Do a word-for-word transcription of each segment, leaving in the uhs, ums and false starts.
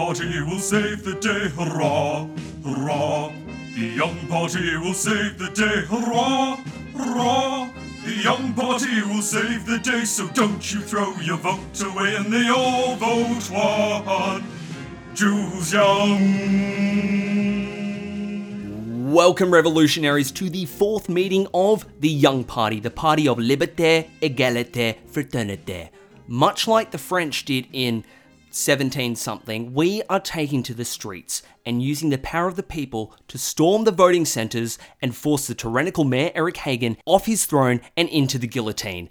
party will save the day, hurrah, hurrah. The young party will save the day, hurrah, hurrah. The young party will save the day, so don't you throw your vote away. And they all vote one Jules Young. Welcome, revolutionaries, to the fourth meeting of the Young Party, the party of Liberté, Égalité, Fraternité. Much like the French did in seventeen something, we are taking to the streets and using the power of the people to storm the voting centres and force the tyrannical Mayor Eric Hagen off his throne and into the guillotine.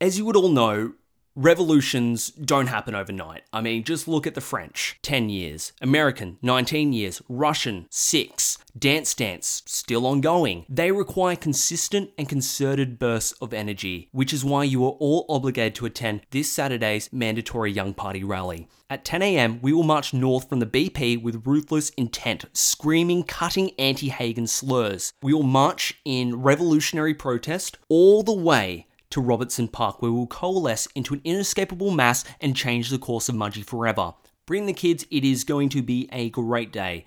As you would all know, revolutions don't happen overnight. I mean, just look at the French, ten years, American, nineteen years, Russian, six, Dance Dance, still ongoing. They require consistent and concerted bursts of energy, which is why you are all obligated to attend this Saturday's mandatory Young Party rally. At ten a.m, we will march north from the B P with ruthless intent, screaming, cutting anti-Hagen slurs. We will march in revolutionary protest all the way to Robertson Park, where we'll coalesce into an inescapable mass and change the course of Mudgee forever. Bring the kids, it is going to be a great day.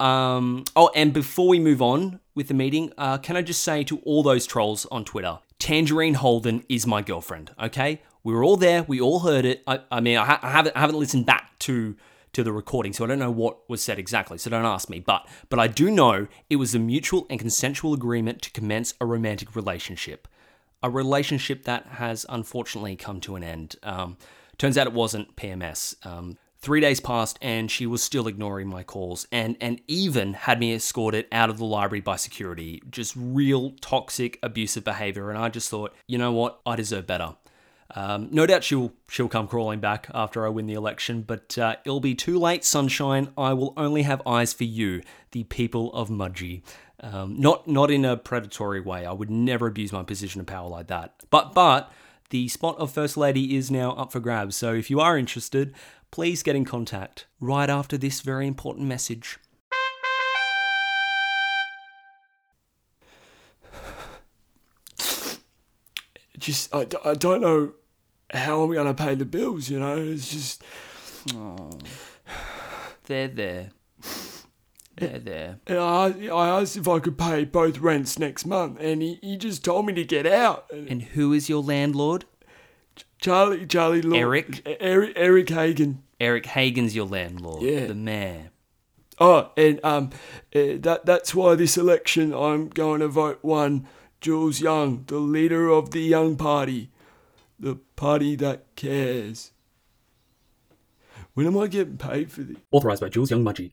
Um, oh, and before we move on with the meeting, uh, can I just say to all those trolls on Twitter, Tangerine Holden is my girlfriend, okay? We were all there, we all heard it. I, I mean, I, ha- I, haven't, I haven't listened back to, to the recording, so I don't know what was said exactly, so don't ask me. But, but I do know it was a mutual and consensual agreement to commence a romantic relationship. A relationship that has unfortunately come to an end. Um, turns out it wasn't P M S. Um, three days passed and she was still ignoring my calls and, and even had me escorted out of the library by security. Just real toxic, abusive behavior. And I just thought, you know what? I deserve better. Um, no doubt she'll she'll come crawling back after I win the election, but uh, it'll be too late, sunshine. I will only have eyes for you, the people of Mudgee. Um, not not in a predatory way. I would never abuse my position of power like that. But but the spot of First Lady is now up for grabs. So if you are interested, please get in contact right after this very important message. Just, I, I don't know how I'm going to pay the bills, you know? It's just... Oh. They're there. They're there. And I, I asked if I could pay both rents next month, and he, he just told me to get out. And who is your landlord? Charlie, Charlie... Lord, Eric? Eric Eric Hagen. Eric Hagen's your landlord. Yeah. The mayor. Oh, and um, that that's why this election I'm going to vote one... Jules Young, the leader of the Young Party. The party that cares. When am I getting paid for this? Authorised by Jules Young, Mudgee.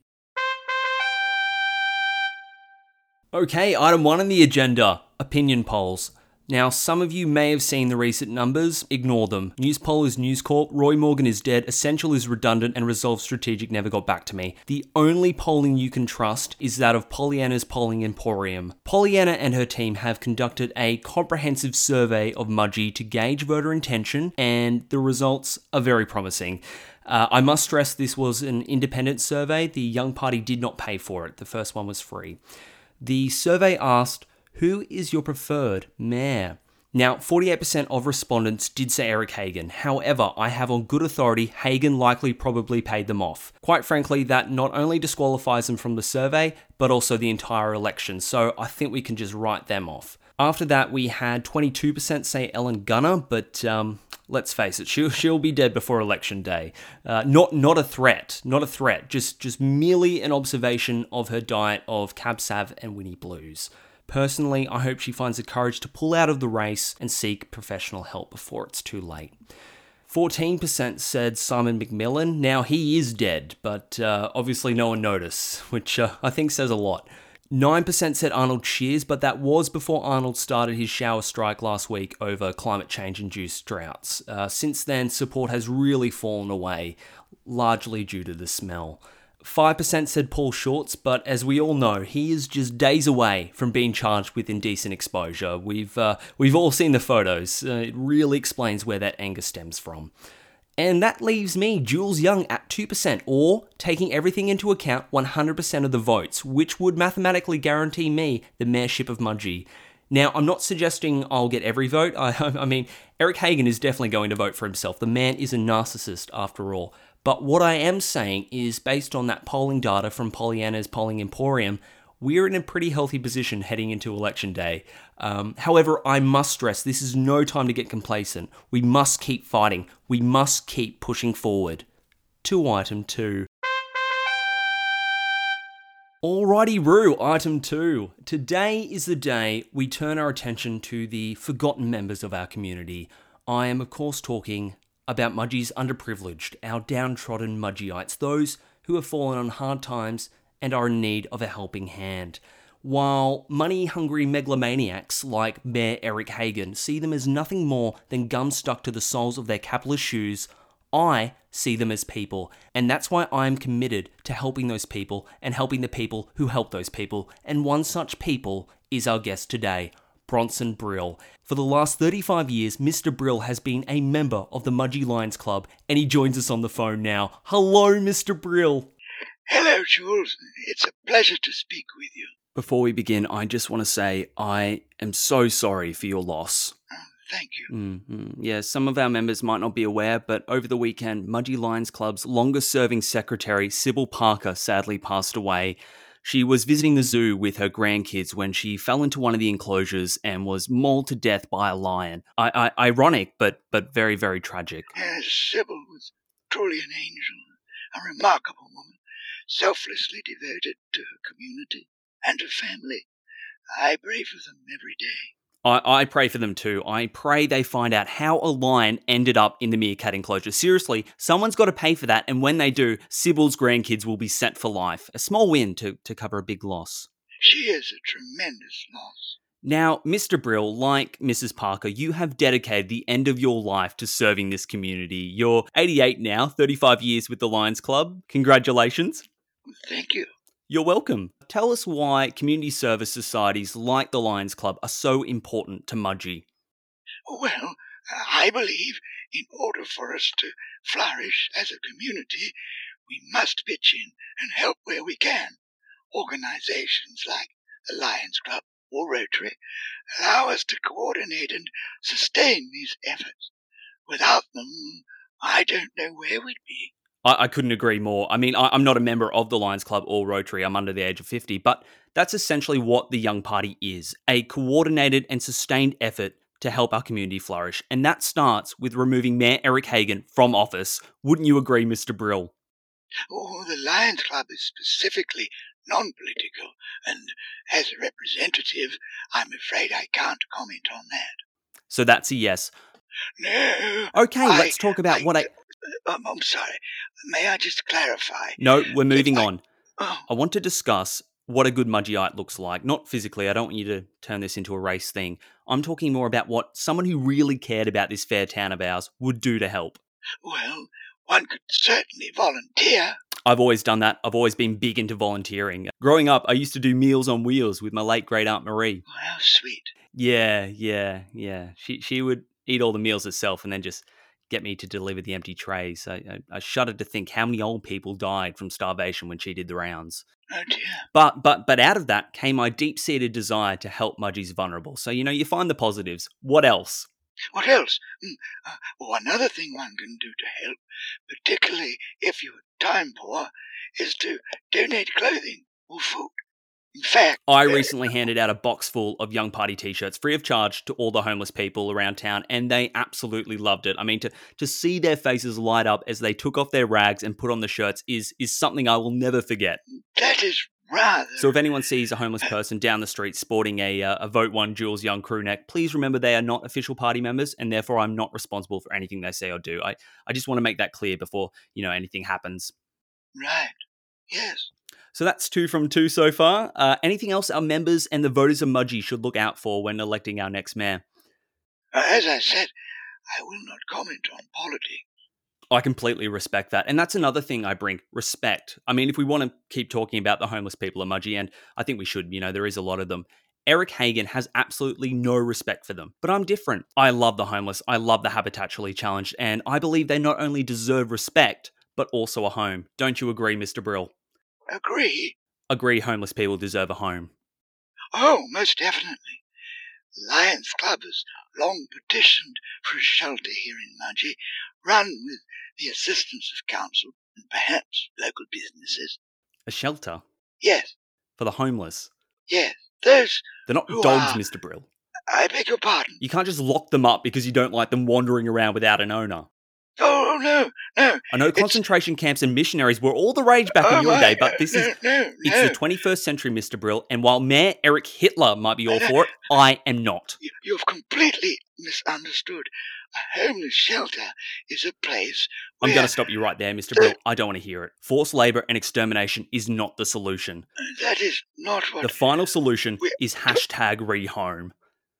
Okay, item one on the agenda, opinion polls. Now, some of you may have seen the recent numbers. Ignore them. News poll is News Corp. Roy Morgan is dead. Essential is redundant. And Resolve Strategic never got back to me. The only polling you can trust is that of Pollyanna's Polling Emporium. Pollyanna and her team have conducted a comprehensive survey of Mudgee to gauge voter intention, and the results are very promising. Uh, I must stress this was an independent survey. The Young Party did not pay for it. The first one was free. The survey asked, who is your preferred mayor? Now, forty-eight percent of respondents did say Eric Hagen. However, I have on good authority Hagen likely probably paid them off. Quite frankly, that not only disqualifies them from the survey, but also the entire election. So I think we can just write them off. After that, we had twenty-two percent say Ellen Gunner, but um, let's face it, she'll, she'll be dead before election day. Uh, not not a threat, not a threat, just, just merely an observation of her diet of Cab Sav and Winnie Blues. Personally, I hope she finds the courage to pull out of the race and seek professional help before it's too late. fourteen percent said Simon McMillan. Now, he is dead, but uh, obviously no one noticed, which uh, I think says a lot. nine percent said Arnold Shears, but that was before Arnold started his shower strike last week over climate change-induced droughts. Uh, since then, support has really fallen away, largely due to the smell. five percent said Paul Shorts, but as we all know, he is just days away from being charged with indecent exposure. We've uh, we've all seen the photos. Uh, it really explains where that anger stems from. And that leaves me, Jules Young, at two percent, or, taking everything into account, one hundred percent of the votes, which would mathematically guarantee me the mayorship of Mudgee. Now, I'm not suggesting I'll get every vote. I, I mean, Eric Hagen is definitely going to vote for himself. The man is a narcissist, after all. But what I am saying is, based on that polling data from Pollyanna's Polling Emporium, we're in a pretty healthy position heading into election day. Um, however, I must stress, this is no time to get complacent. We must keep fighting. We must keep pushing forward. To item two. Alrighty, Roo, item two. Today is the day we turn our attention to the forgotten members of our community. I am, of course, talking about Mudgee's underprivileged, our downtrodden Mudgeeites, those who have fallen on hard times and are in need of a helping hand. While money-hungry megalomaniacs like Mayor Eric Hagen see them as nothing more than gum stuck to the soles of their capitalist shoes, I see them as people, and that's why I'm committed to helping those people and helping the people who help those people, and one such people is our guest today, Bronson Brill. For the last thirty-five years, Mister Brill has been a member of the Mudgee Lions Club, and he joins us on the phone now. Hello, Mister Brill. Hello, Jules. It's a pleasure to speak with you. Before we begin, I just want to say I am so sorry for your loss. Oh, thank you. Mm-hmm. Yeah, some of our members might not be aware, but over the weekend, Mudgee Lions Club's longest-serving secretary, Sybil Parker, sadly passed away. She was visiting the zoo with her grandkids when she fell into one of the enclosures and was mauled to death by a lion. I- I- ironic, but but very, very tragic. Yes, Sybil was truly an angel, a remarkable woman, selflessly devoted to her community and her family. I pray for them every day. I, I pray for them too. I pray they find out how a lion ended up in the meerkat enclosure. Seriously, someone's got to pay for that, and when they do, Sybil's grandkids will be set for life. A small win to, to cover a big loss. She is a tremendous loss. Now, Mister Brill, like Missus Parker, you have dedicated the end of your life to serving this community. You're eighty-eight now, thirty-five years with the Lions Club. Congratulations. Thank you. You're welcome. Tell us why community service societies like the Lions Club are so important to Mudgee. Well, I believe in order for us to flourish as a community, we must pitch in and help where we can. Organisations like the Lions Club or Rotary allow us to coordinate and sustain these efforts. Without them, I don't know where we'd be. I couldn't agree more. I mean, I'm not a member of the Lions Club or Rotary. I'm under the age of fifty, but that's essentially what the Young Party is, a coordinated and sustained effort to help our community flourish. And that starts with removing Mayor Eric Hagen from office. Wouldn't you agree, Mister Brill? Oh, the Lions Club is specifically non-political, and as a representative, I'm afraid I can't comment on that. So that's a yes. No. Okay, I, let's talk about I, what I... Um, I'm sorry. May I just clarify? No, we're moving I, on. Oh. I want to discuss what a good Mudgeeite looks like. Not physically. I don't want you to turn this into a race thing. I'm talking more about what someone who really cared about this fair town of ours would do to help. Well, one could certainly volunteer. I've always done that. I've always been big into volunteering. Growing up, I used to do Meals on Wheels with my late great Aunt Marie. Oh, how sweet. Yeah, yeah, yeah. She, she would eat all the meals herself and then just get me to deliver the empty trays. I, I, I shudder to think how many old people died from starvation when she did the rounds. Oh dear. But but but out of that came my deep-seated desire to help Mudgee's vulnerable. So, you know, you find the positives. What else? What else? Mm, uh, well, another thing one can do to help, particularly if you're time poor, is to donate clothing or food. In fact, I recently handed out a box full of Young Party t-shirts free of charge to all the homeless people around town, and they absolutely loved it. I mean, to, to see their faces light up as they took off their rags and put on the shirts is is something I will never forget. That is rather... So if anyone sees a homeless person down the street sporting a, uh, a Vote one Jules Young crew neck, please remember they are not official party members, and therefore I'm not responsible for anything they say or do. I, I just want to make that clear before, you know, anything happens. Right. Yes. So that's two from two so far. Uh, anything else our members and the voters of Mudgee should look out for when electing our next mayor? As I said, I will not comment on politics. I completely respect that. And that's another thing I bring, respect. I mean, if we want to keep talking about the homeless people of Mudgee, and I think we should, you know, there is a lot of them. Eric Hagen has absolutely no respect for them. But I'm different. I love the homeless. I love the habitationally challenged. And I believe they not only deserve respect, but also a home. Don't you agree, Mister Brill? Agree. Agree homeless people deserve a home. Oh, most definitely. Lions Club has long petitioned for a shelter here in Mudgee, run with the assistance of council and perhaps local businesses. A shelter? Yes. For the homeless? Yes. Those They're not dogs, are... Mister Brill. I beg your pardon. You can't just lock them up because you don't like them wandering around without an owner. Oh, no, no. I know it's... concentration camps and missionaries were all the rage back oh, in your my, day, but this no, is... No, no, it's no. the twenty-first century, Mister Brill, and while Mayor Eric Hitler might be all no, for it, I am not. You, you've completely misunderstood. A homeless shelter is a place where... I'm going to stop you right there, Mister Brill. I don't want to hear it. Forced labour and extermination is not the solution. That is not what... The final solution we're... is hashtag rehome.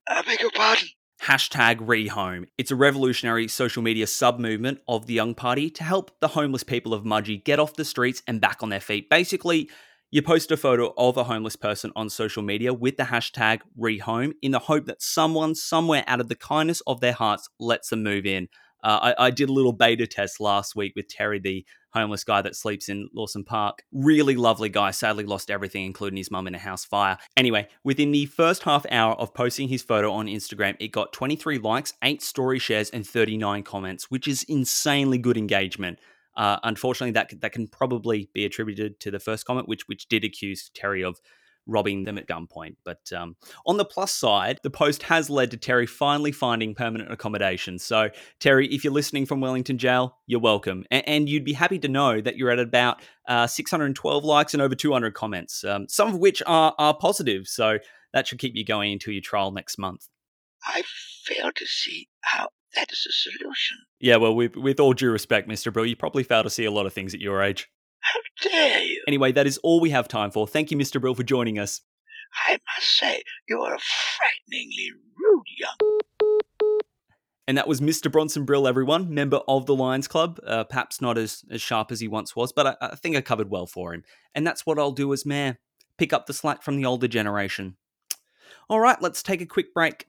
I beg your pardon? Hashtag Rehome. It's a revolutionary social media sub-movement of the Young Party to help the homeless people of Mudgee get off the streets and back on their feet. Basically, you post a photo of a homeless person on social media with the hashtag Rehome in the hope that someone somewhere out of the kindness of their hearts lets them move in. Uh, I, I did a little beta test last week with Terry, the homeless guy that sleeps in Lawson Park. Really lovely guy. Sadly lost everything, including his mum in a house fire. Anyway, within the first half hour of posting his photo on Instagram, it got twenty-three likes, eight story shares, and thirty-nine comments, which is insanely good engagement. Uh, unfortunately, that that can probably be attributed to the first comment, which which did accuse Terry of robbing them at gunpoint. But um, on the plus side, the post has led to Terry finally finding permanent accommodation. So Terry, if you're listening from Wellington Jail, you're welcome. A- and you'd be happy to know that you're at about uh, six hundred twelve likes and over two hundred comments, um, some of which are, are positive. So that should keep you going until your trial next month. I fail to see how that is a solution. Yeah, well, with, with all due respect, Mister Brill, you probably fail to see a lot of things at your age. How dare you? Anyway, that is all we have time for. Thank you, Mister Brill, for joining us. I must say, you are a frighteningly rude young... And that was Mister Bronson Brill, everyone, member of the Lions Club. Uh, perhaps not as, as sharp as he once was, but I, I think I covered well for him. And that's what I'll do as mayor. Pick up the slack from the older generation. All right, let's take a quick break.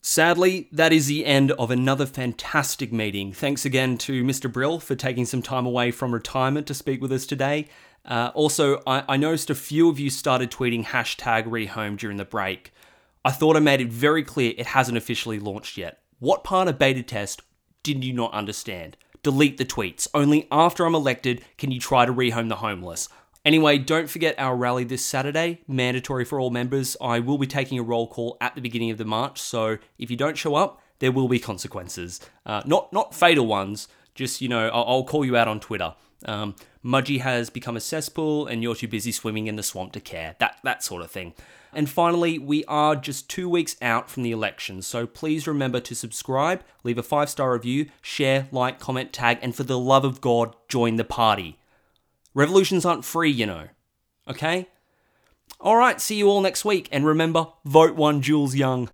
Sadly, that is the end of another fantastic meeting. Thanks again to Mister Brill for taking some time away from retirement to speak with us today. Uh, also, I, I noticed a few of you started tweeting hashtag rehome during the break. I thought I made it very clear it hasn't officially launched yet. What part of beta test did you not understand? Delete the tweets. Only after I'm elected can you try to rehome the homeless. Anyway, don't forget our rally this Saturday, mandatory for all members. I will be taking a roll call at the beginning of the march, so if you don't show up, there will be consequences. Uh, not not fatal ones, just, you know, I'll, I'll call you out on Twitter. Um, Mudgee has become a cesspool and you're too busy swimming in the swamp to care, that, that sort of thing. And finally, we are just two weeks out from the election, so please remember to subscribe, leave a five-star review, share, like, comment, tag, and for the love of God, join the party. Revolutions aren't free, you know. Okay? All right, see you all next week. And remember, vote one Jules Young.